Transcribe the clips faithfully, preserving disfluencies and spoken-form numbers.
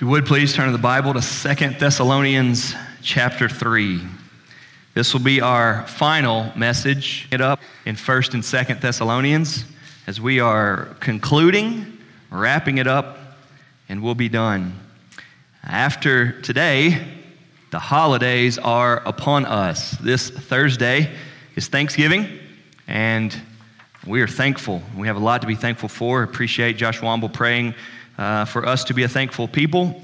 If you would, please turn to the Bible to Second Thessalonians chapter three. This will be our final message. Get up in First and Second Thessalonians as we are concluding, wrapping it up, and we'll be done. After today, the holidays are upon us. This Thursday is Thanksgiving, and we are thankful. We have a lot to be thankful for. Appreciate Josh Womble praying uh, for us to be a thankful people,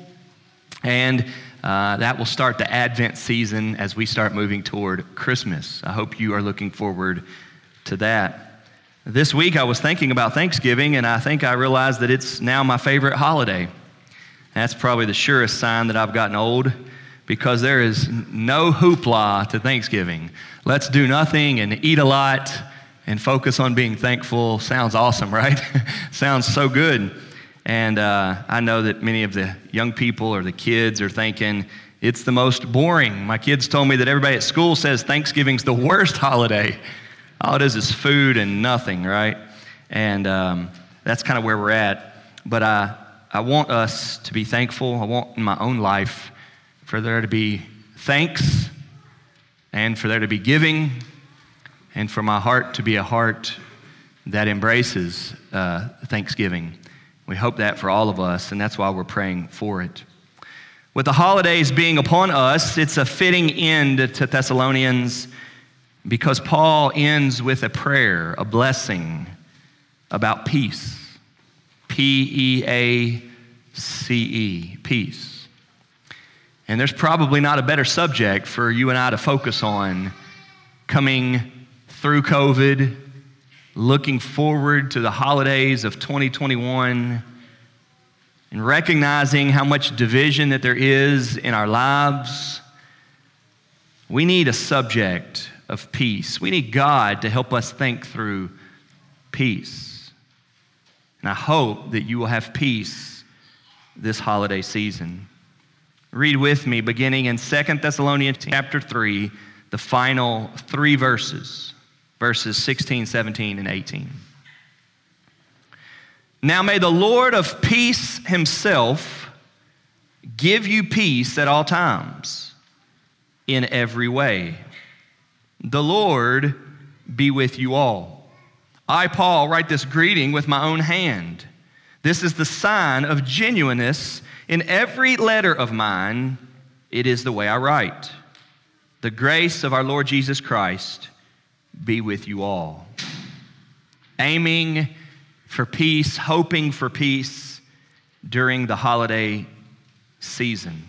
and uh, that will start the Advent season as we start moving toward Christmas. I hope you are looking forward to that. This week I was thinking about Thanksgiving, and I think I realized that it's now my favorite holiday. That's probably the surest sign that I've gotten old, because there is no hoopla to Thanksgiving. Let's do nothing and eat a lot and focus on being thankful. Sounds awesome, right? Sounds so good. And uh, I know that many of the young people or the kids are thinking, it's the most boring. My kids told me that everybody at school says Thanksgiving's the worst holiday. All it is is food and nothing, right? And um, that's kind of where we're at. But I, I want us to be thankful. I want in my own life for there to be thanks, and for there to be giving, and for my heart to be a heart that embraces uh, Thanksgiving. We hope that for all of us, and that's why we're praying for it. With the holidays being upon us, it's a fitting end to Thessalonians, because Paul ends with a prayer, a blessing about peace. P E A C E, peace. And there's probably not a better subject for you and I to focus on coming through COVID, looking forward to the holidays of twenty twenty-one, and recognizing how much division that there is in our lives. We need a subject of peace. We need God to help us think through peace. And I hope that you will have peace this holiday season. Read with me, beginning in Second Thessalonians chapter three, the final three verses, verses sixteen, seventeen, and eighteen. Now may the Lord of peace himself give you peace at all times, in every way. The Lord be with you all. I, Paul, write this greeting with my own hand. This is the sign of genuineness. In every letter of mine, it is the way I write. The grace of our Lord Jesus Christ be with you all. Aiming for peace, hoping for peace during the holiday season.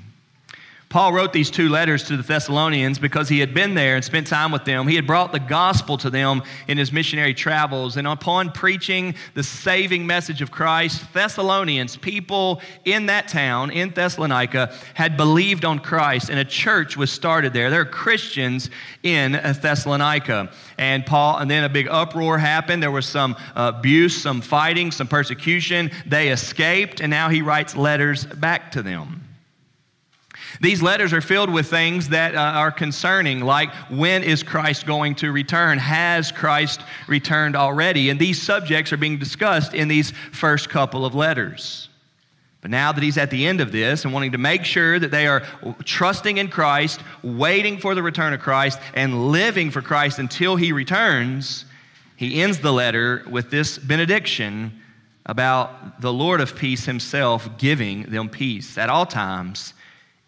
Paul wrote these two letters to the Thessalonians because he had been there and spent time with them. He had brought the gospel to them in his missionary travels. And upon preaching the saving message of Christ, Thessalonians, people in that town, in Thessalonica, had believed on Christ, and a church was started there. There are Christians in Thessalonica. And Paul, and then a big uproar happened. There was some abuse, some fighting, some persecution. They escaped, and now he writes letters back to them. These letters are filled with things that uh, are concerning, like when is Christ going to return? Has Christ returned already? And these subjects are being discussed in these first couple of letters. But now that he's at the end of this and wanting to make sure that they are trusting in Christ, waiting for the return of Christ, and living for Christ until he returns, he ends the letter with this benediction about the Lord of peace himself giving them peace at all times,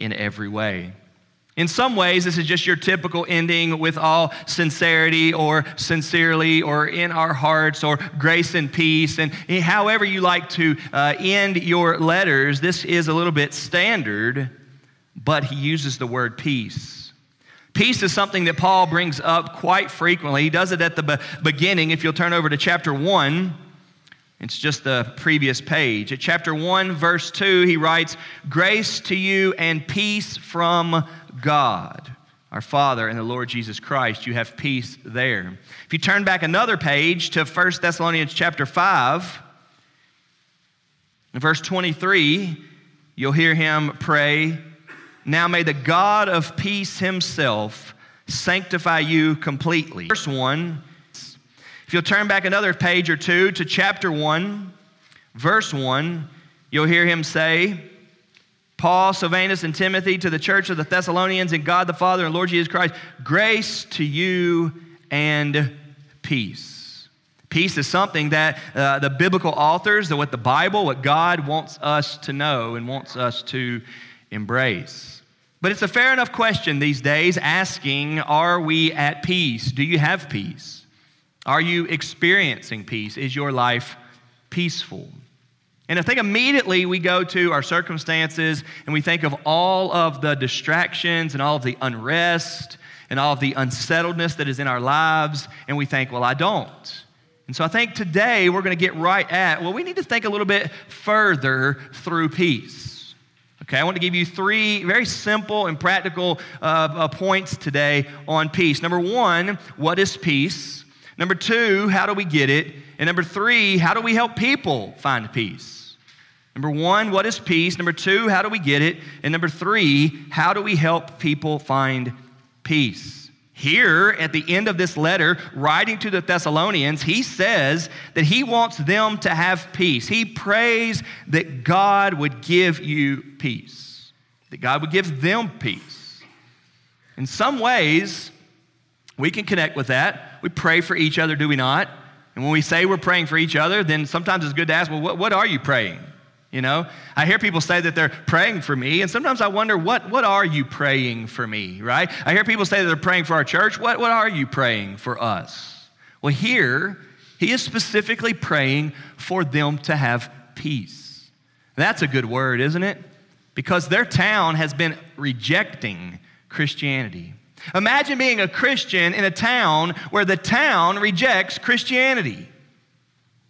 in every way. In some ways, this is just your typical ending with all sincerity or sincerely or in our hearts or grace and peace. And however you like to uh, end your letters, this is a little bit standard, but he uses the word peace. Peace is something that Paul brings up quite frequently. He does it at the be- beginning. If you'll turn over to chapter one, it's just the previous page. At chapter one, verse two, he writes, "Grace to you and peace from God, our Father and the Lord Jesus Christ." You have peace there. If you turn back another page to First Thessalonians chapter five, in verse twenty-three, you'll hear him pray, "Now may the God of peace himself sanctify you completely." Verse one. If you'll turn back another page or two to chapter one, verse one, you'll hear him say, Paul, Silvanus, and Timothy, to the church of the Thessalonians, and God the Father and Lord Jesus Christ, grace to you and peace. Peace is something that uh, the biblical authors, what the Bible, what God wants us to know and wants us to embrace. But it's a fair enough question these days asking, are we at peace? Do you have peace? Are you experiencing peace? Is your life peaceful? And I think immediately we go to our circumstances and we think of all of the distractions and all of the unrest and all of the unsettledness that is in our lives, and we think, well, I don't. And so I think today we're going to get right at, well, we need to think a little bit further through peace. Okay, I want to give you three very simple and practical uh, points today on peace. Number one, what is peace? Number two, how do we get it? And number three, how do we help people find peace? Number one, what is peace? Number two, how do we get it? And number three, how do we help people find peace? Here at the end of this letter, writing to the Thessalonians, he says that he wants them to have peace. He prays that God would give you peace, that God would give them peace. In some ways, we can connect with that. We pray for each other, do we not? And when we say we're praying for each other, then sometimes it's good to ask, well, what, what are you praying? You know, I hear people say that they're praying for me, and sometimes I wonder, what, what are you praying for me, right? I hear people say that they're praying for our church. What, what are you praying for us? Well, here, he is specifically praying for them to have peace. That's a good word, isn't it? Because their town has been rejecting Christianity. Imagine being a Christian in a town where the town rejects Christianity.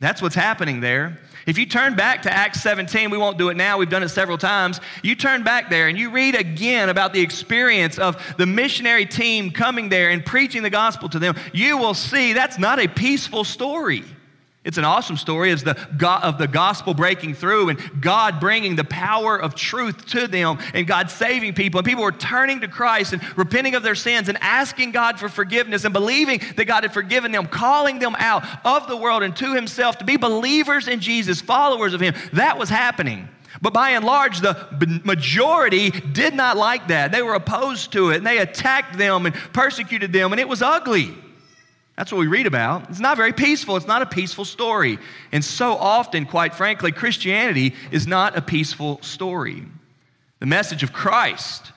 That's what's happening there. If you turn back to Acts seventeen, we won't do it now, we've done it several times. You turn back there and you read again about the experience of the missionary team coming there and preaching the gospel to them. You will see that's not a peaceful story. It's an awesome story of the gospel breaking through and God bringing the power of truth to them and God saving people. And people were turning to Christ and repenting of their sins and asking God for forgiveness and believing that God had forgiven them, calling them out of the world and to himself to be believers in Jesus, followers of him. That was happening. But by and large, the majority did not like that. They were opposed to it, and they attacked them and persecuted them, and it was ugly. That's what we read about. It's not very peaceful. It's not a peaceful story. And so often, quite frankly, Christianity is not a peaceful story. The message of Christ,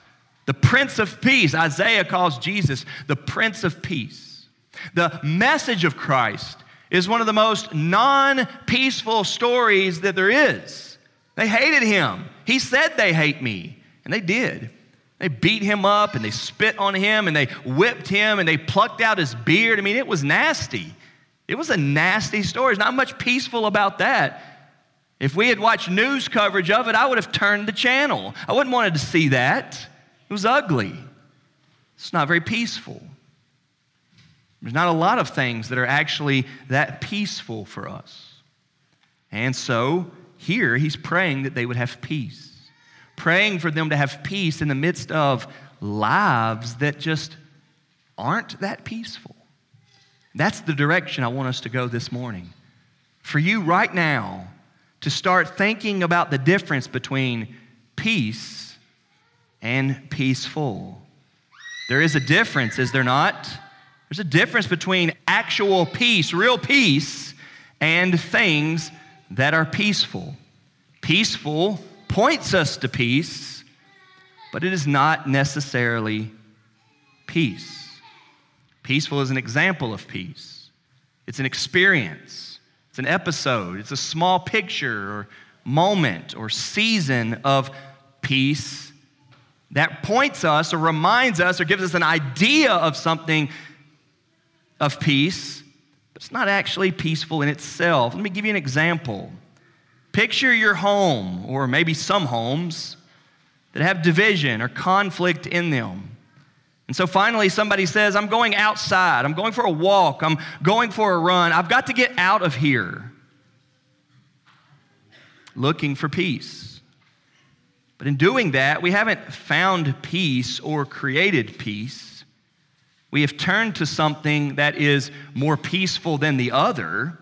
the Prince of Peace, Isaiah calls Jesus the Prince of Peace. The message of Christ is one of the most non-peaceful stories that there is. They hated him. He said they hate me, and they did. They beat him up, and they spit on him, and they whipped him, and they plucked out his beard. I mean, it was nasty. It was a nasty story. There's not much peaceful about that. If we had watched news coverage of it, I would have turned the channel. I wouldn't wanted to see that. It was ugly. It's not very peaceful. There's not a lot of things that are actually that peaceful for us. And so here he's praying that they would have peace. Praying for them to have peace in the midst of lives that just aren't that peaceful. That's the direction I want us to go this morning. For you right now to start thinking about the difference between peace and peaceful. There is a difference, is there not? There's a difference between actual peace, real peace, and things that are peaceful. Peaceful points us to peace, but it is not necessarily peace. Peaceful is an example of peace. It's an experience. It's an episode. It's a small picture or moment or season of peace that points us or reminds us or gives us an idea of something of peace, but it's not actually peaceful in itself. Let me give you an example. Picture your home, or maybe some homes, that have division or conflict in them. And so finally somebody says, I'm going outside, I'm going for a walk, I'm going for a run, I've got to get out of here. Looking for peace. But in doing that, we haven't found peace or created peace. We have turned to something that is more peaceful than the other,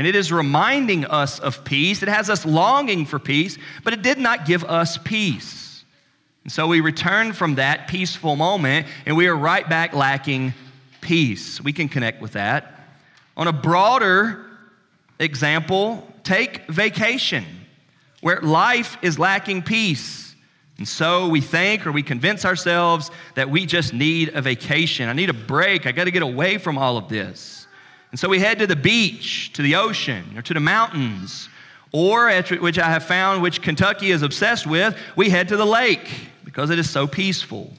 And it is reminding us of peace. It has us longing for peace, but it did not give us peace. And so we return from that peaceful moment, and we are right back lacking peace. We can connect with that. On a broader example, take vacation, where life is lacking peace. And so we think or we convince ourselves that we just need a vacation. I need a break. I got to get away from all of this. And so we head to the beach, to the ocean, or to the mountains, or, which I have found, which Kentucky is obsessed with, we head to the lake because it is so peaceful.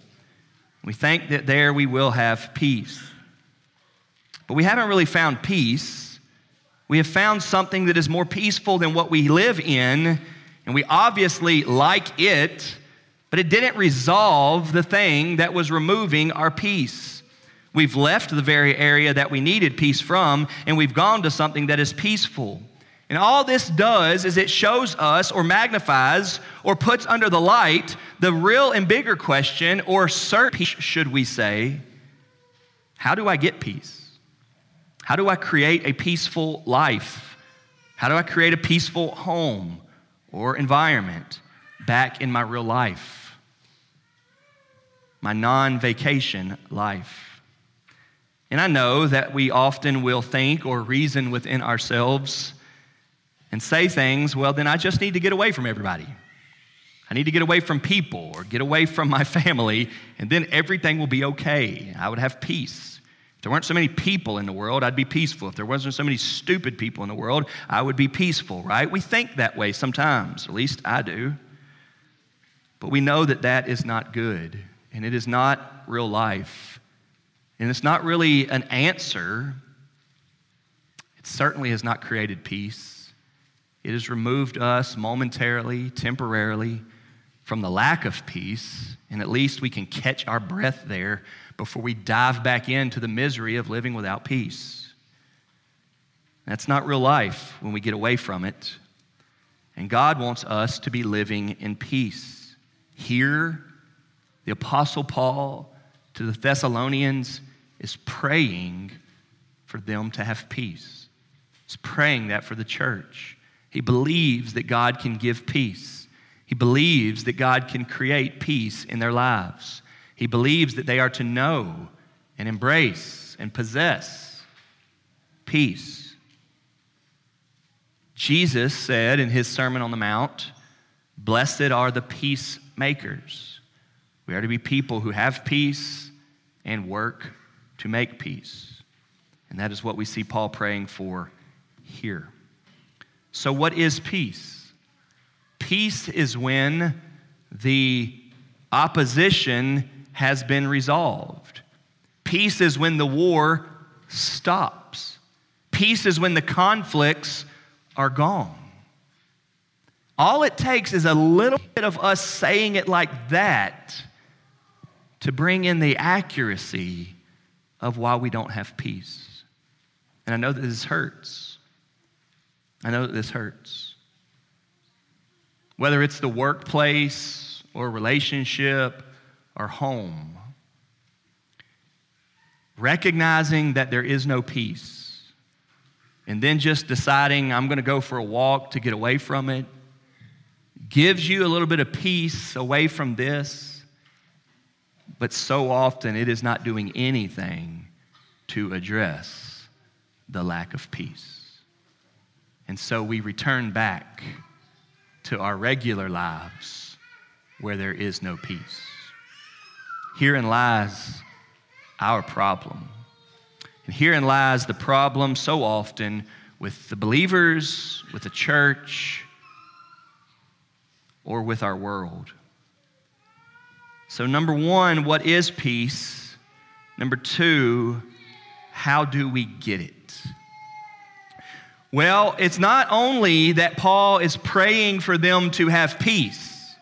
We think that there we will have peace. But we haven't really found peace. We have found something that is more peaceful than what we live in, and we obviously like it, but it didn't resolve the thing that was removing our peace. We've left the very area that we needed peace from, and we've gone to something that is peaceful. And all this does is it shows us or magnifies or puts under the light the real and bigger question, or search, should we say, how do I get peace? How do I create a peaceful life? How do I create a peaceful home or environment back in my real life, my non-vacation life? And I know that we often will think or reason within ourselves and say things, well, then I just need to get away from everybody. I need to get away from people or get away from my family, and then everything will be okay. I would have peace. If there weren't so many people in the world, I'd be peaceful. If there wasn't so many stupid people in the world, I would be peaceful, right? We think that way sometimes, at least I do. But we know that that is not good, and it is not real life. And it's not really an answer. It certainly has not created peace. It has removed us momentarily, temporarily, from the lack of peace, and at least we can catch our breath there before we dive back into the misery of living without peace. That's not real life when we get away from it. And God wants us to be living in peace. Here, the Apostle Paul to the Thessalonians is praying for them to have peace. He's praying that for the church. He believes that God can give peace. He believes that God can create peace in their lives. He believes that they are to know and embrace and possess peace. Jesus said in his Sermon on the Mount, "Blessed are the peacemakers." We are to be people who have peace and work to make peace. And that is what we see Paul praying for here. So what is peace? Peace is when the opposition has been resolved. Peace is when the war stops. Peace is when the conflicts are gone. All it takes is a little bit of us saying it like that to bring in the accuracy of why we don't have peace. And I know that this hurts. I know that this hurts. Whether it's the workplace or relationship or home, recognizing that there is no peace and then just deciding I'm going to go for a walk to get away from it gives you a little bit of peace away from this. But so often it is not doing anything to address the lack of peace. And so we return back to our regular lives where there is no peace. Herein lies our problem. And herein lies the problem so often with the believers, with the church, or with our world. So number one, what is peace? Number two, how do we get it? Well, it's not only that Paul is praying for them to have peace,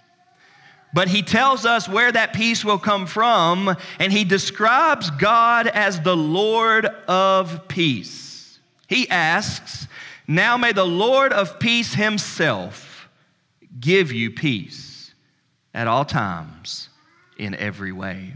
but he tells us where that peace will come from, and he describes God as the Lord of peace. He asks, "Now may the Lord of peace himself give you peace at all times, in every way."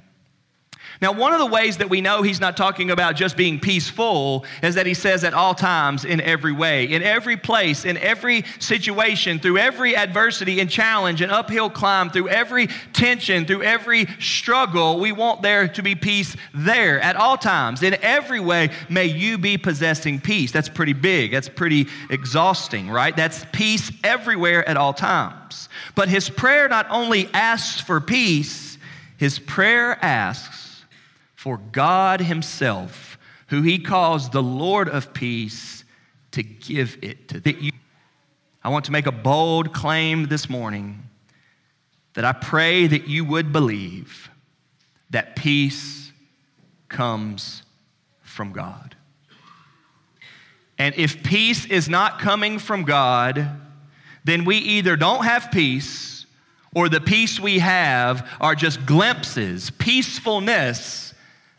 Now, one of the ways that we know he's not talking about just being peaceful is that he says at all times, in every way, in every place, in every situation, through every adversity and challenge and uphill climb, through every tension, through every struggle, we want there to be peace there at all times. In every way, may you be possessing peace. That's pretty big. That's pretty exhausting, right? That's peace everywhere at all times. But his prayer not only asks for peace, his prayer asks for God himself, who he calls the Lord of peace, to give it to you. I want to make a bold claim this morning that I pray that you would believe that peace comes from God. And if peace is not coming from God, then we either don't have peace, or the peace we have are just glimpses, peacefulness,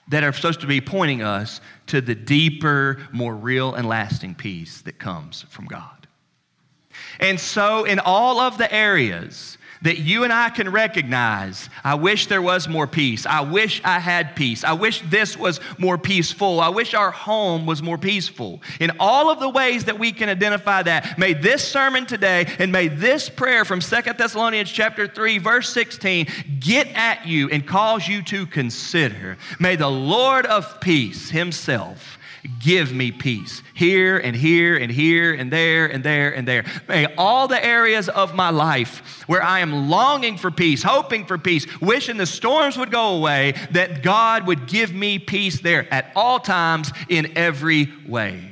that are supposed to be pointing us to the deeper, more real and lasting peace that comes from God. And so in all of the areas that you and I can recognize, I wish there was more peace. I wish I had peace. I wish this was more peaceful. I wish our home was more peaceful. In all of the ways that we can identify that, may this sermon today and may this prayer from Second Thessalonians chapter three, verse sixteen, get at you and cause you to consider. May the Lord of peace himself give me peace here and here and here and there and there and there. May all the areas of my life where I am longing for peace, hoping for peace, wishing the storms would go away, that God would give me peace there at all times in every way.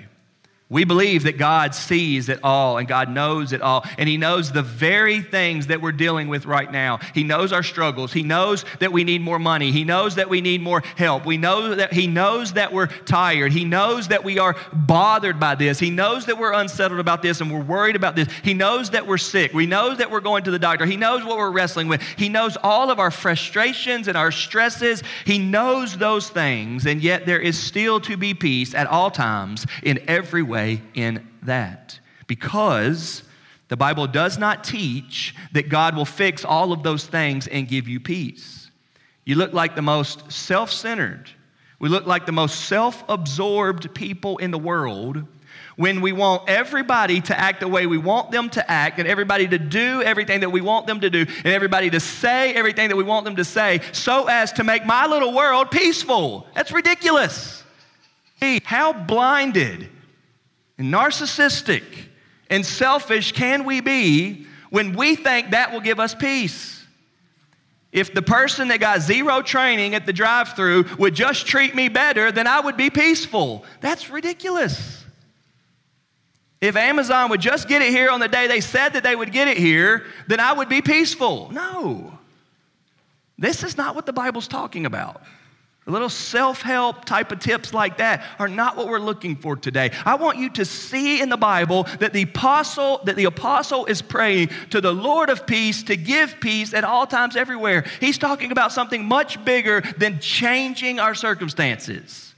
We believe that God sees it all and God knows it all, and he knows the very things that we're dealing with right now. He knows our struggles. He knows that we need more money. He knows that we need more help. We know that he knows that we're tired. He knows that we are bothered by this. He knows that we're unsettled about this and we're worried about this. He knows that we're sick. We know that we're going to the doctor. He knows what we're wrestling with. He knows all of our frustrations and our stresses. He knows those things, and yet there is still to be peace at all times in every way in that, because the Bible does not teach that God will fix all of those things and give you peace. You look like the most self-centered. We look like the most self-absorbed people in the world when we want everybody to act the way we want them to act, and everybody to do everything that we want them to do, and everybody to say everything that we want them to say, so as to make my little world peaceful. That's ridiculous. How blinded and narcissistic and selfish can we be when we think that will give us peace? If the person that got zero training at the drive-thru would just treat me better, then I would be peaceful. That's ridiculous. If Amazon would just get it here on the day they said that they would get it here, then I would be peaceful. No. This is not what the Bible's talking about. A little self-help type of tips like that are not what we're looking for today. I want you to see in the Bible that the apostle, that the apostle is praying to the Lord of peace to give peace at all times everywhere. He's talking about something much bigger than changing our circumstances.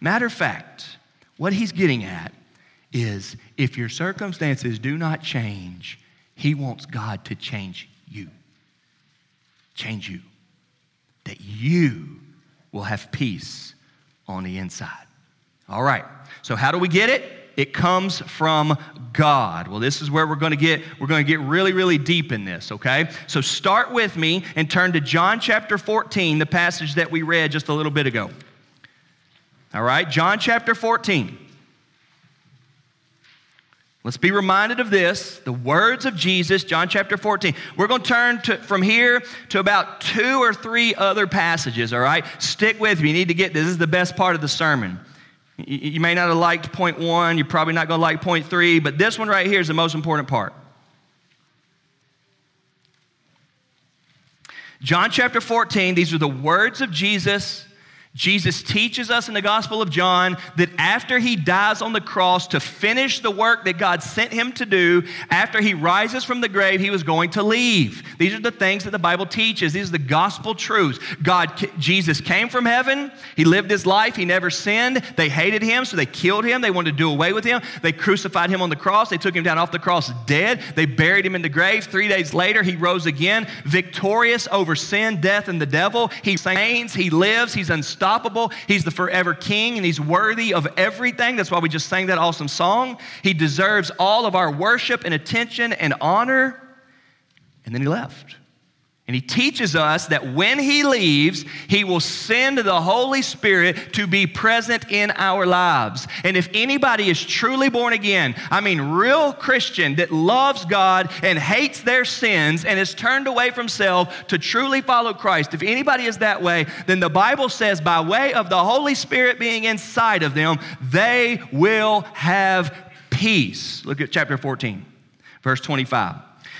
Matter of fact, what he's getting at is if your circumstances do not change, he wants God to change you. Change you. That you will have peace on the inside. All right, so how do we get it? It comes from God. Well, this is where we're going to get we're going to get really, really deep in this, okay? So start with me and turn to John chapter fourteen, the passage that we read just a little bit ago. All right, John chapter fourteen. Let's be reminded of this, the words of Jesus, John chapter fourteen. We're going to turn to, from here to about two or three other passages, all right? Stick with me. You need to get this. This is the best part of the sermon. You, you may not have liked point one. You're probably not going to like point three, but this one right here is the most important part. John chapter fourteen, these are the words of Jesus. Jesus teaches us in the Gospel of John that after he dies on the cross to finish the work that God sent him to do, after he rises from the grave, he was going to leave. These are the things that the Bible teaches. These are the gospel truths. God, Jesus came from heaven. He lived his life. He never sinned. They hated him, so they killed him. They wanted to do away with him. They crucified him on the cross. They took him down off the cross dead. They buried him in the grave. Three days later, he rose again, victorious over sin, death, and the devil. He reigns. He lives. He's unstoppable. He's the forever king, and he's worthy of everything. That's why we just sang that awesome song. He deserves all of our worship and attention and honor. And then he left. And he teaches us that when he leaves, he will send the Holy Spirit to be present in our lives. And if anybody is truly born again, I mean real Christian that loves God and hates their sins and has turned away from self to truly follow Christ, if anybody is that way, then the Bible says by way of the Holy Spirit being inside of them, they will have peace. Look at chapter fourteen, verse twenty-five.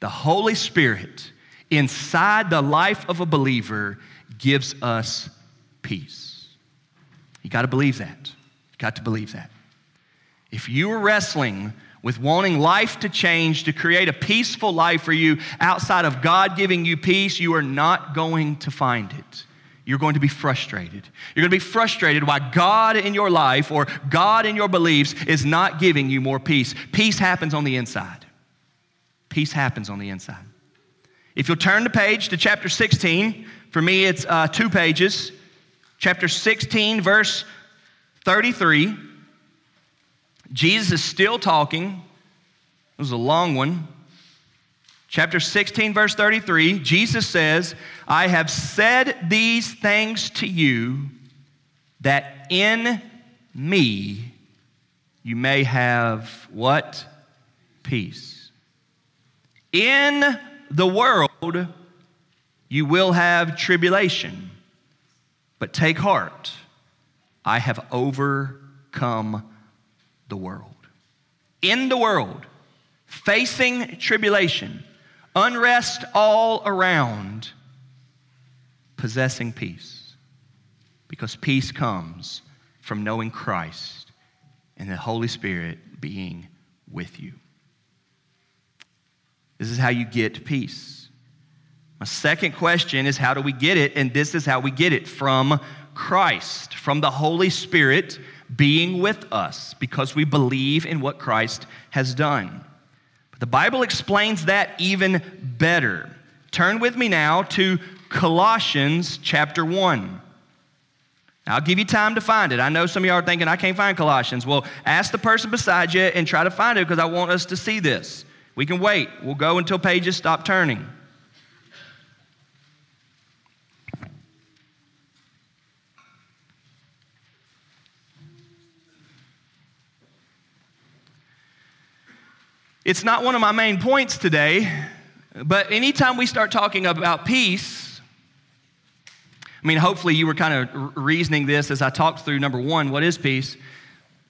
The Holy Spirit inside the life of a believer gives us peace. You got to believe that. You got to believe that. If you were wrestling with wanting life to change, to create a peaceful life for you outside of God giving you peace, you are not going to find it. You're going to be frustrated. You're going to be frustrated why God in your life or God in your beliefs is not giving you more peace. Peace happens on the inside. Peace happens on the inside. If you'll turn the page to chapter sixteen, for me it's uh, two pages, chapter sixteen, verse thirty-three, Jesus is still talking. It was a long one. Chapter sixteen, verse thirty-three, Jesus says, I have said these things to you that in me you may have what? Peace. In the world, you will have tribulation, but take heart. I have overcome the world. In the world, facing tribulation, unrest all around, possessing peace, because peace comes from knowing Christ and the Holy Spirit being with you. This is how you get peace. My second question is, how do we get it? And this is how we get it, from Christ, from the Holy Spirit being with us, because we believe in what Christ has done. But the Bible explains that even better. Turn with me now to Colossians chapter one. I'll give you time to find it. I know some of y'all are thinking, I can't find Colossians. Well, ask the person beside you and try to find it, because I want us to see this. We can wait. We'll go until pages stop turning. It's not one of my main points today, but anytime we start talking about peace, I mean, hopefully you were kind of reasoning this as I talked through number one, what is peace?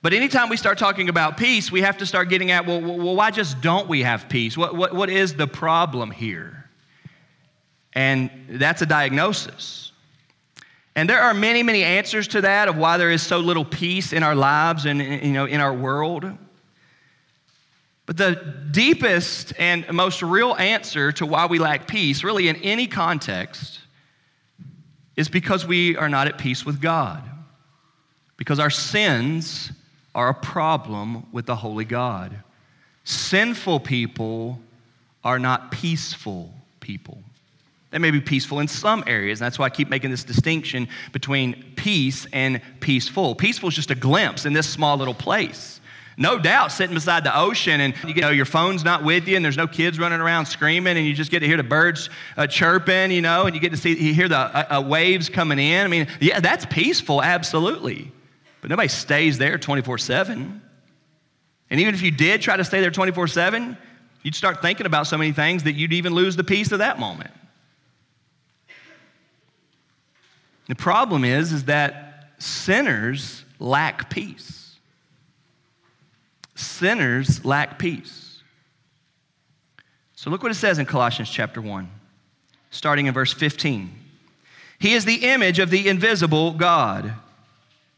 But anytime we start talking about peace, we have to start getting at, well, well why just don't we have peace? What, what, what is the problem here? And that's a diagnosis. And there are many, many answers to that of why there is so little peace in our lives and, you know, in our world. But the deepest and most real answer to why we lack peace, really in any context, is because we are not at peace with God, because our sins are a problem with the holy God. Sinful people are not peaceful people. They may be peaceful in some areas, and that's why I keep making this distinction between peace and peaceful. Peaceful is just a glimpse in this small little place. No doubt, sitting beside the ocean and you know your phone's not with you and there's no kids running around screaming and you just get to hear the birds uh, chirping, you know, and you get to see, you hear the uh, uh, waves coming in. I mean, yeah, that's peaceful, absolutely. But nobody stays there twenty-four seven. And even if you did try to stay there twenty-four seven, you'd start thinking about so many things that you'd even lose the peace of that moment. The problem is, is that sinners lack peace. Sinners lack peace. So look what it says in Colossians chapter one, starting in verse fifteen. He is the image of the invisible God,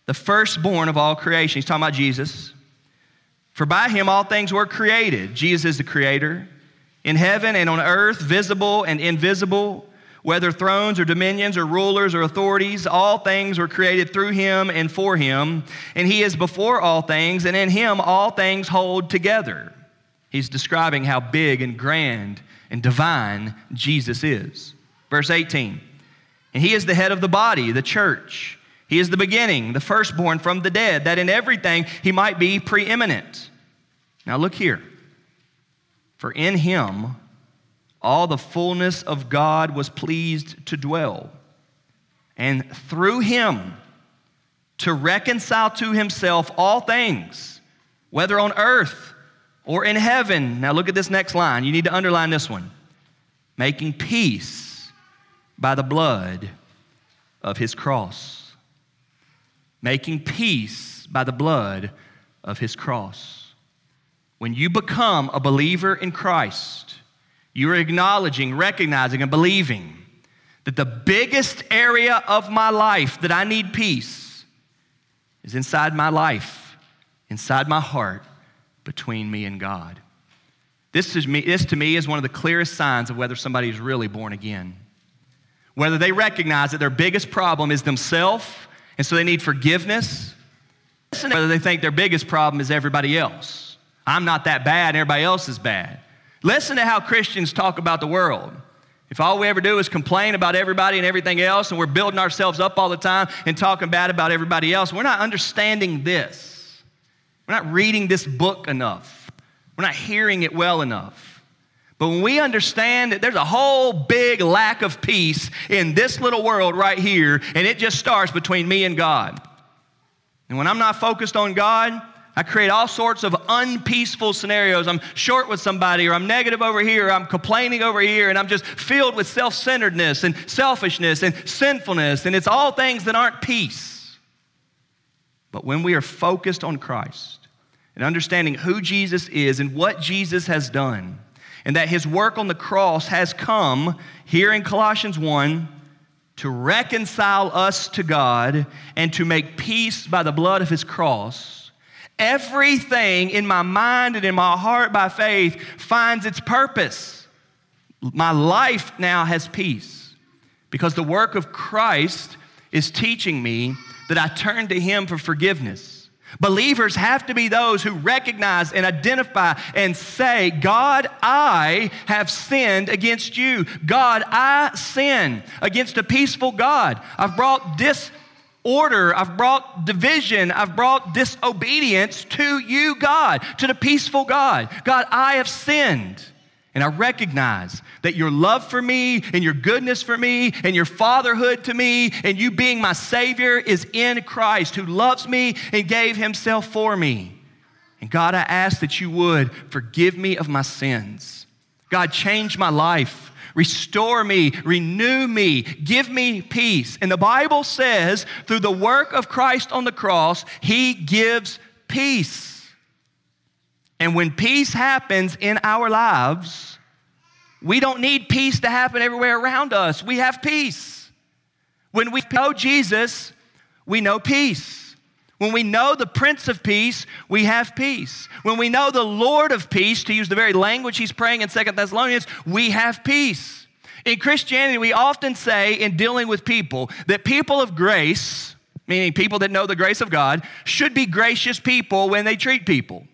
the firstborn of all creation. He's talking about Jesus. For by him all things were created. Jesus is the creator. In heaven and on earth, visible and invisible, whether thrones or dominions or rulers or authorities, all things were created through him and for him. And he is before all things, and in him all things hold together. He's describing how big and grand and divine Jesus is. Verse eighteen, and he is the head of the body, the church. He is the beginning, the firstborn from the dead, that in everything he might be preeminent. Now look here. For in him all the fullness of God was pleased to dwell, and through him to reconcile to himself all things, whether on earth or in heaven. Now look at this next line. You need to underline this one. Making peace by the blood of his cross. Making peace by the blood of his cross. When you become a believer in Christ, you are acknowledging, recognizing, and believing that the biggest area of my life that I need peace is inside my life, inside my heart, between me and God. This, is me, this to me is one of the clearest signs of whether somebody is really born again. Whether they recognize that their biggest problem is themselves, and so they need forgiveness. Whether they think their biggest problem is everybody else. I'm not that bad, and everybody else is bad. Listen to how Christians talk about the world. If all we ever do is complain about everybody and everything else, and we're building ourselves up all the time and talking bad about everybody else, we're not understanding this. We're not reading this book enough. We're not hearing it well enough. But when we understand that there's a whole big lack of peace in this little world right here, and it just starts between me and God. And when I'm not focused on God, I create all sorts of unpeaceful scenarios. I'm short with somebody, or I'm negative over here, or I'm complaining over here, and I'm just filled with self-centeredness and selfishness and sinfulness, and it's all things that aren't peace. But when we are focused on Christ and understanding who Jesus is and what Jesus has done, and that his work on the cross has come here in Colossians one to reconcile us to God and to make peace by the blood of his cross, everything in my mind and in my heart by faith finds its purpose. My life now has peace because the work of Christ is teaching me that I turn to him for forgiveness. Believers have to be those who recognize and identify and say, God, I have sinned against you. God, I sin against a peaceful God. I've brought dis. Order, I've brought division, I've brought disobedience to you, God, to the peaceful God. God, I have sinned, and I recognize that your love for me and your goodness for me and your fatherhood to me and you being my Savior is in Christ who loves me and gave himself for me. And God, I ask that you would forgive me of my sins. God, change my life. Restore me, renew me, give me peace. And the Bible says through the work of Christ on the cross, he gives peace. And when peace happens in our lives, we don't need peace to happen everywhere around us. We have peace. When we know Jesus, we know peace. When we know the Prince of Peace, we have peace. When we know the Lord of Peace, to use the very language he's praying in Second Thessalonians, we have peace. In Christianity, we often say in dealing with people that people of grace, meaning people that know the grace of God, should be gracious people when they treat people.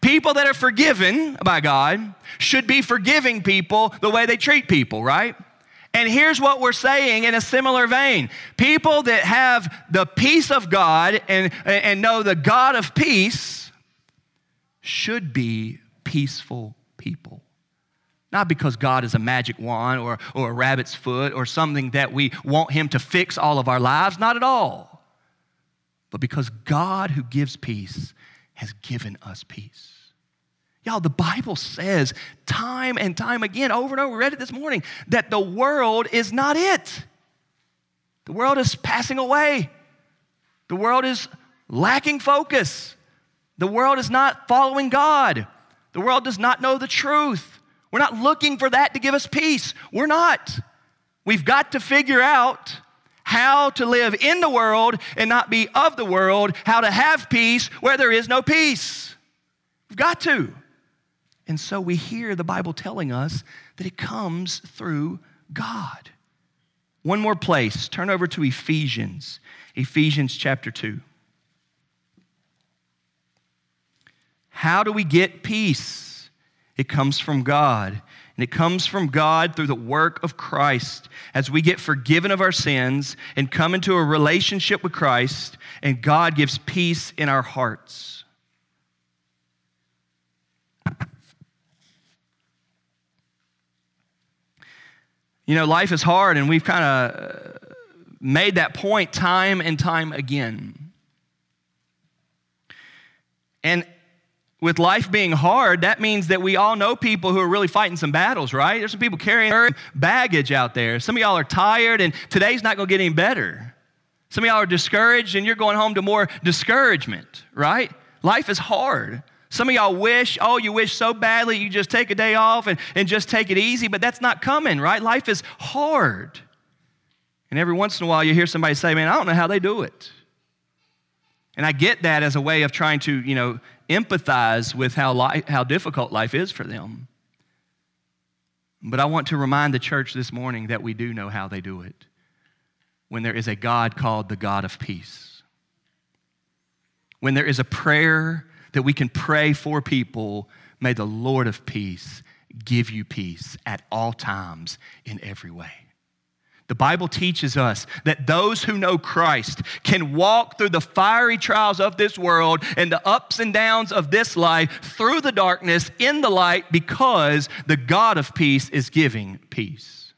People that are forgiven by God should be forgiving people the way they treat people, right? And here's what we're saying in a similar vein. People that have the peace of God and, and know the God of peace should be peaceful people. Not because God is a magic wand or, or a rabbit's foot or something that we want him to fix all of our lives, not at all. But because God who gives peace has given us peace. Y'all, the Bible says time and time again, over and over, we read it this morning, that the world is not it. The world is passing away. The world is lacking focus. The world is not following God. The world does not know the truth. We're not looking for that to give us peace. We're not. We've got to figure out how to live in the world and not be of the world, how to have peace where there is no peace. We've got to. And so we hear the Bible telling us that it comes through God. One more place. Turn over to Ephesians. Ephesians chapter two. How do we get peace? It comes from God. And it comes from God through the work of Christ. As we get forgiven of our sins and come into a relationship with Christ, and God gives peace in our hearts. You know, life is hard, and we've kind of made that point time and time again. And with life being hard, that means that we all know people who are really fighting some battles, right? There's some people carrying baggage out there. Some of y'all are tired, and today's not going to get any better. Some of y'all are discouraged, and you're going home to more discouragement, right? Life is hard. Some of y'all wish, oh, you wish so badly you just take a day off and, and just take it easy, but that's not coming, right? Life is hard. And every once in a while you hear somebody say, man, I don't know how they do it. And I get that as a way of trying to, you know, empathize with how li- how difficult life is for them. But I want to remind the church this morning that we do know how they do it when there is a God called the God of peace. When there is a prayer that we can pray for people, may the Lord of peace give you peace at all times in every way. The Bible teaches us that those who know Christ can walk through the fiery trials of this world and the ups and downs of this life through the darkness in the light because the God of peace is giving peace.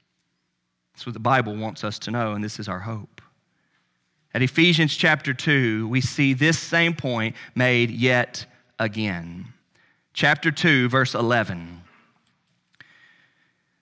That's what the Bible wants us to know, and this is our hope. At Ephesians chapter two, we see this same point made yet again. Chapter two, verse eleven.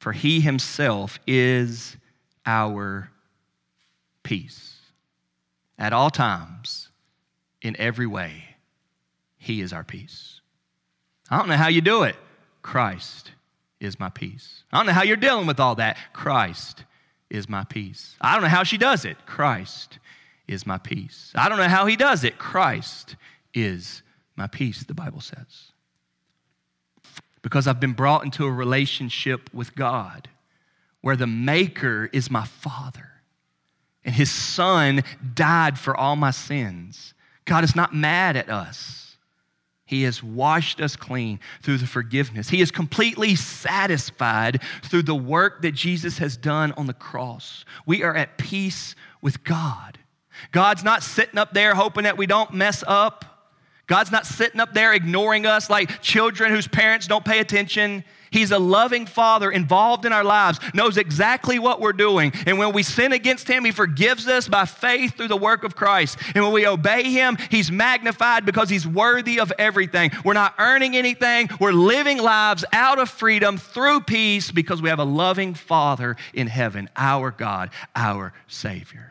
For he himself is our peace. At all times, in every way, he is our peace. I don't know how you do it. Christ is my peace. I don't know how you're dealing with all that. Christ is my peace. I don't know how she does it. Christ is my peace. I don't know how he does it. Christ is my peace, the Bible says. Because I've been brought into a relationship with God where the maker is my Father and his Son died for all my sins. God is not mad at us. He has washed us clean through the forgiveness. He is completely satisfied through the work that Jesus has done on the cross. We are at peace with God. God's not sitting up there hoping that we don't mess up. God's not sitting up there ignoring us like children whose parents don't pay attention. He's a loving Father involved in our lives, knows exactly what we're doing. And when we sin against him, he forgives us by faith through the work of Christ. And when we obey him, he's magnified because he's worthy of everything. We're not earning anything. We're living lives out of freedom through peace because we have a loving Father in heaven, our God, our Savior.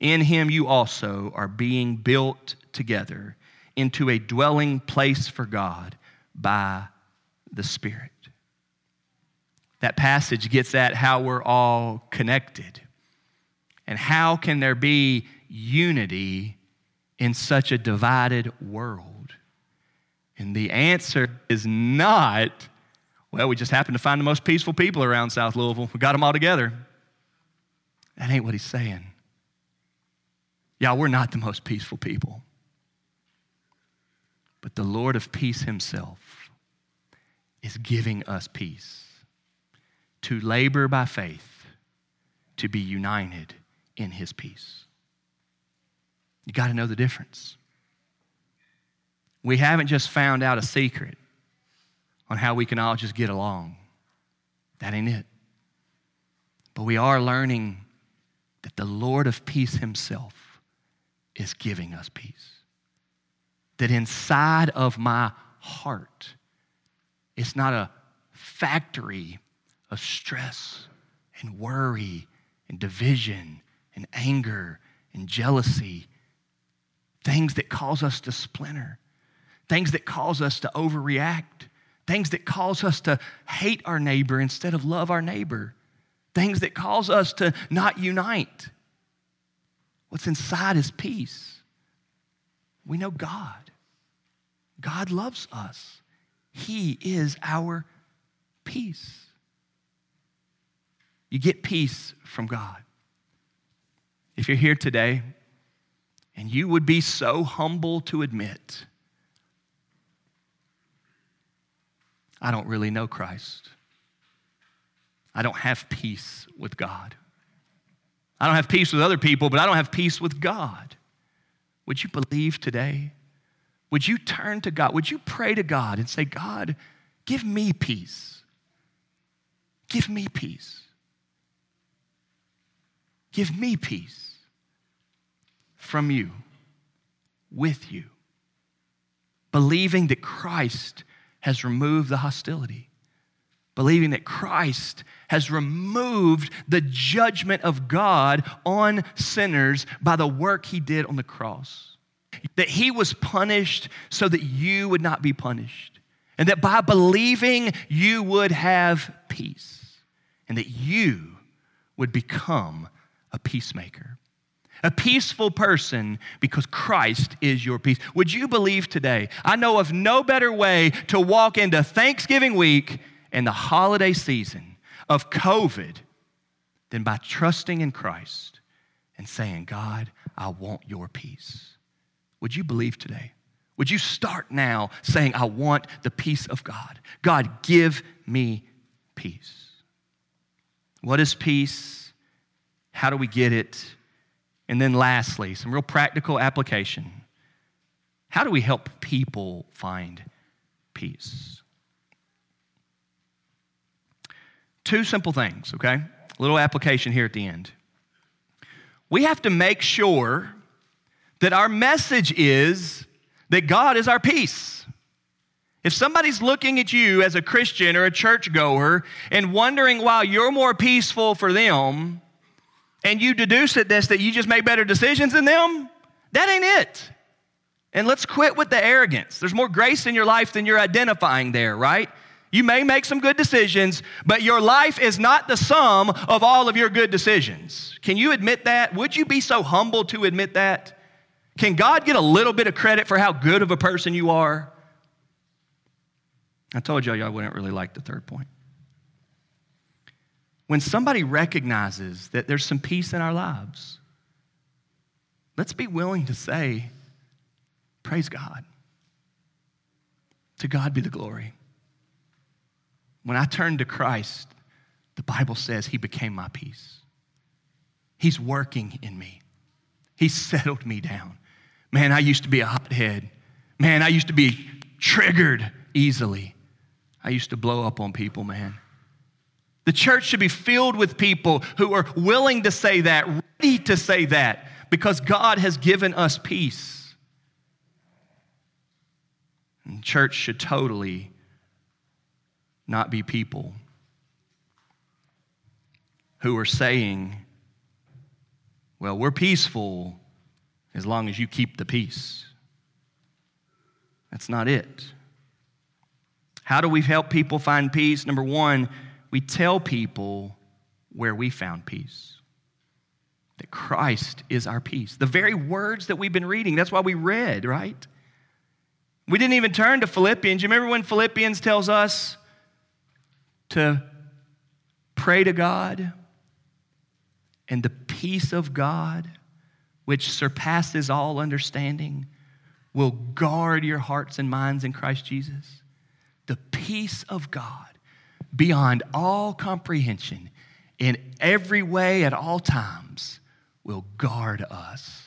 In him you also are being built together into a dwelling place for God by the Spirit. That passage gets at how we're all connected. And how can there be unity in such a divided world? And the answer is not, well, we just happen to find the most peaceful people around South Louisville. We got them all together. That ain't what he's saying. Y'all, we're not the most peaceful people. But the Lord of peace himself is giving us peace, to labor by faith, to be united in his peace. You got to know the difference. We haven't just found out a secret on how we can all just get along. That ain't it. But we are learning that the Lord of peace himself is giving us peace. That inside of my heart, it's not a factory of stress and worry and division and anger and jealousy, things that cause us to splinter, things that cause us to overreact, things that cause us to hate our neighbor instead of love our neighbor, things that cause us to not unite. What's inside is peace. We know God. God loves us. He is our peace. You get peace from God. If you're here today and you would be so humble to admit, I don't really know Christ. I don't have peace with God. I don't have peace with other people, but I don't have peace with God. Would you believe today? Would you turn to God? Would you pray to God and say, God, give me peace. Give me peace. Give me peace from you, with you, believing that Christ has removed the hostility, believing that Christ has removed the judgment of God on sinners by the work he did on the cross. That he was punished so that you would not be punished. And that by believing, you would have peace. And that you would become a peacemaker. A peaceful person because Christ is your peace. Would you believe today? I know of no better way to walk into Thanksgiving week and the holiday season of COVID than by trusting in Christ and saying, God, I want your peace. Would you believe today? Would you start now saying, I want the peace of God? God, give me peace. What is peace? How do we get it? And then lastly, some real practical application. How do we help people find peace? Two simple things, okay? A little application here at the end. We have to make sure that our message is that God is our peace. If somebody's looking at you as a Christian or a churchgoer and wondering why you're more peaceful for them, and you deduce at this that you just make better decisions than them, that ain't it. And let's quit with the arrogance. There's more grace in your life than you're identifying there, right? You may make some good decisions, but your life is not the sum of all of your good decisions. Can you admit that? Would you be so humble to admit that? Can God get a little bit of credit for how good of a person you are? I told y'all y'all wouldn't really like the third point. When somebody recognizes that there's some peace in our lives, let's be willing to say, praise God. To God be the glory. When I turned to Christ, the Bible says he became my peace. He's working in me. He settled me down. Man, I used to be a hothead. Man, I used to be triggered easily. I used to blow up on people, man. The church should be filled with people who are willing to say that, ready to say that, because God has given us peace. And church should totally not be people who are saying, well, we're peaceful as long as you keep the peace. That's not it. How do we help people find peace? Number one, we tell people where we found peace. That Christ is our peace. The very words that we've been reading, that's why we read, right? We didn't even turn to Philippians. You remember when Philippians tells us to pray to God, and the peace of God, which surpasses all understanding, will guard your hearts and minds in Christ Jesus. The peace of God, beyond all comprehension, in every way at all times, will guard us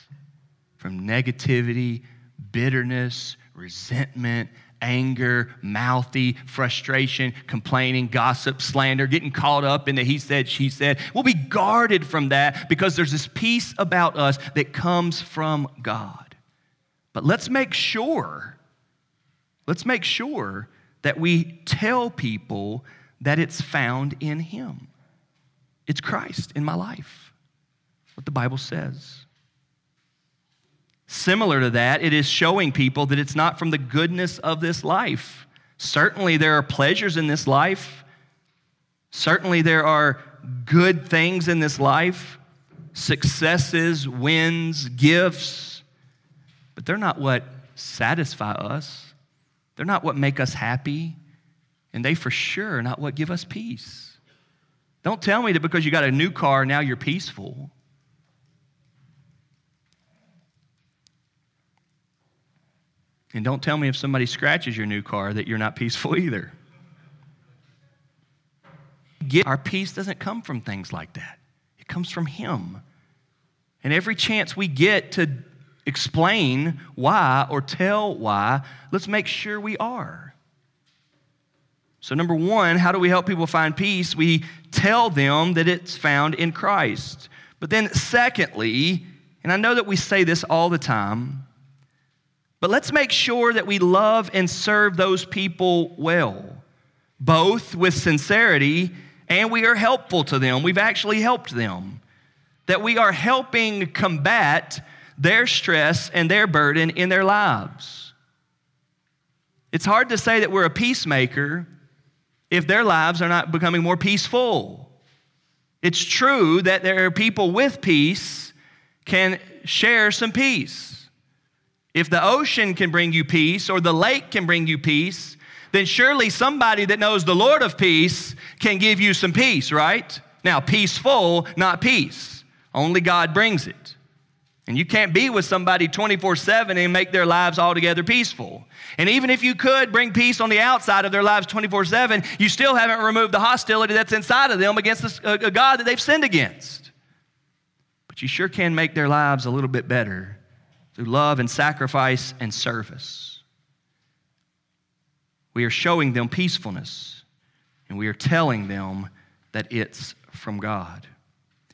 from negativity, bitterness, resentment, anger, mouthy, frustration, complaining, gossip, slander, getting caught up in the he said, she said. We'll be guarded from that because there's this peace about us that comes from God. But let's make sure, let's make sure that we tell people that it's found in him. It's Christ in my life, what the Bible says. Similar to that, it is showing people that it's not from the goodness of this life. Certainly there are pleasures in this life. Certainly there are good things in this life, successes, wins, gifts, but they're not what satisfy us. They're not what make us happy, and they for sure are not what give us peace. Don't tell me that because you got a new car, now you're peaceful. And don't tell me if somebody scratches your new car that you're not peaceful either. Our peace doesn't come from things like that. It comes from him. And every chance we get to explain why or tell why, let's make sure we are. So number one, how do we help people find peace? We tell them that it's found in Christ. But then secondly, and I know that we say this all the time, but let's make sure that we love and serve those people well, both with sincerity and we are helpful to them. We've actually helped them. That we are helping combat their stress and their burden in their lives. It's hard to say that we're a peacemaker if their lives are not becoming more peaceful. It's true that there are people with peace can share some peace. If the ocean can bring you peace or the lake can bring you peace, then surely somebody that knows the Lord of peace can give you some peace, right? Now, peaceful, not peace. Only God brings it. And you can't be with somebody twenty-four seven and make their lives altogether peaceful. And even if you could bring peace on the outside of their lives twenty-four seven, you still haven't removed the hostility that's inside of them against a God that they've sinned against. But you sure can make their lives a little bit better through love and sacrifice and service. We are showing them peacefulness, and we are telling them that it's from God.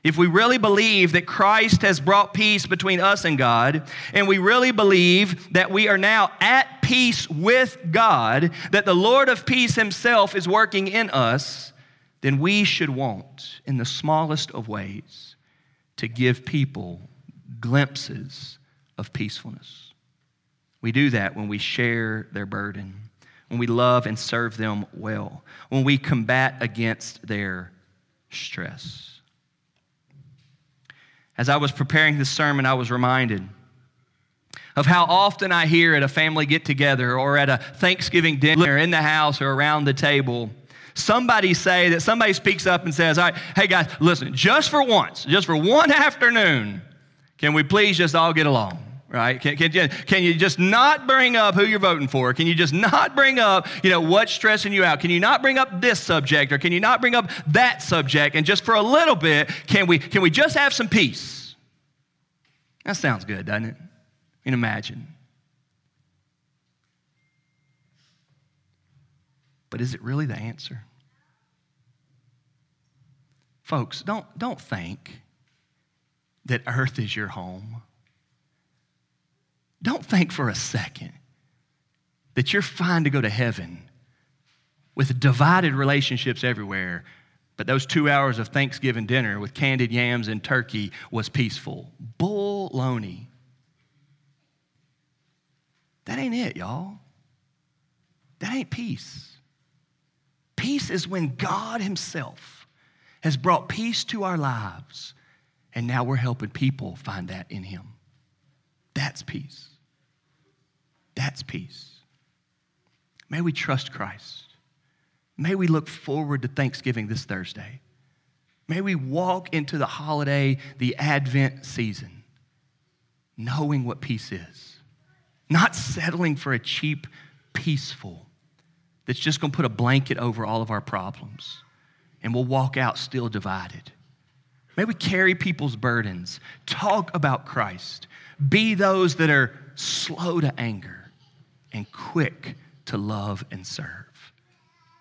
If we really believe that Christ has brought peace between us and God, and we really believe that we are now at peace with God, that the Lord of peace himself is working in us, then we should want, in the smallest of ways, to give people glimpses of peacefulness. We do that when we share their burden, when we love and serve them well, when we combat against their stress. As I was preparing this sermon, I was reminded of how often I hear at a family get-together or at a Thanksgiving dinner in the house or around the table, somebody say that somebody speaks up and says, all right, hey guys, listen, just for once, just for one afternoon, Can we please just all get along? Right? Can, can, can you just not bring up who you're voting for? Can you just not bring up, you know, what's stressing you out? Can you not bring up this subject, or can you not bring up that subject? And just for a little bit, can we can we just have some peace? That sounds good, doesn't it? I mean, imagine. But is it really the answer? Folks, don't don't think that earth is your home. Don't think for a second that you're fine to go to heaven with divided relationships everywhere, but those two hours of Thanksgiving dinner with candied yams and turkey was peaceful. Baloney. That ain't it, y'all. That ain't peace. Peace is when God Himself has brought peace to our lives, and now we're helping people find that in Him. That's peace. That's peace. May we trust Christ. May we look forward to Thanksgiving this Thursday. May we walk into the holiday, the Advent season, knowing what peace is, not settling for a cheap, peaceful that's just going to put a blanket over all of our problems, and we'll walk out still divided. May we carry people's burdens, talk about Christ, be those that are slow to anger and quick to love and serve.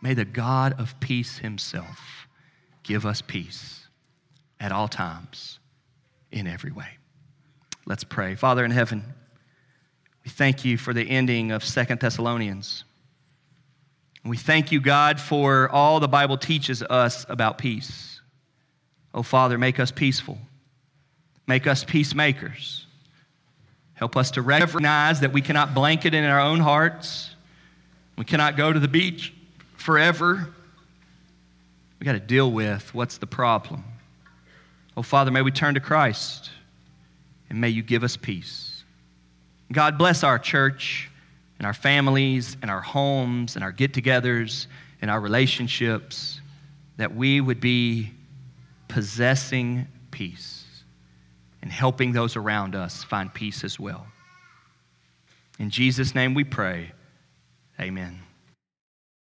May the God of peace Himself give us peace at all times, in every way. Let's pray. Father in heaven, we thank You for the ending of Second Thessalonians. And we thank You, God, for all the Bible teaches us about peace. Oh, Father, make us peaceful. Make us peacemakers. Help us to recognize that we cannot blanket in our own hearts. We cannot go to the beach forever. We got to deal with what's the problem. Oh, Father, may we turn to Christ, and may You give us peace. God, bless our church and our families and our homes and our get-togethers and our relationships, that we would be possessing peace and helping those around us find peace as well. In Jesus' name we pray. Amen.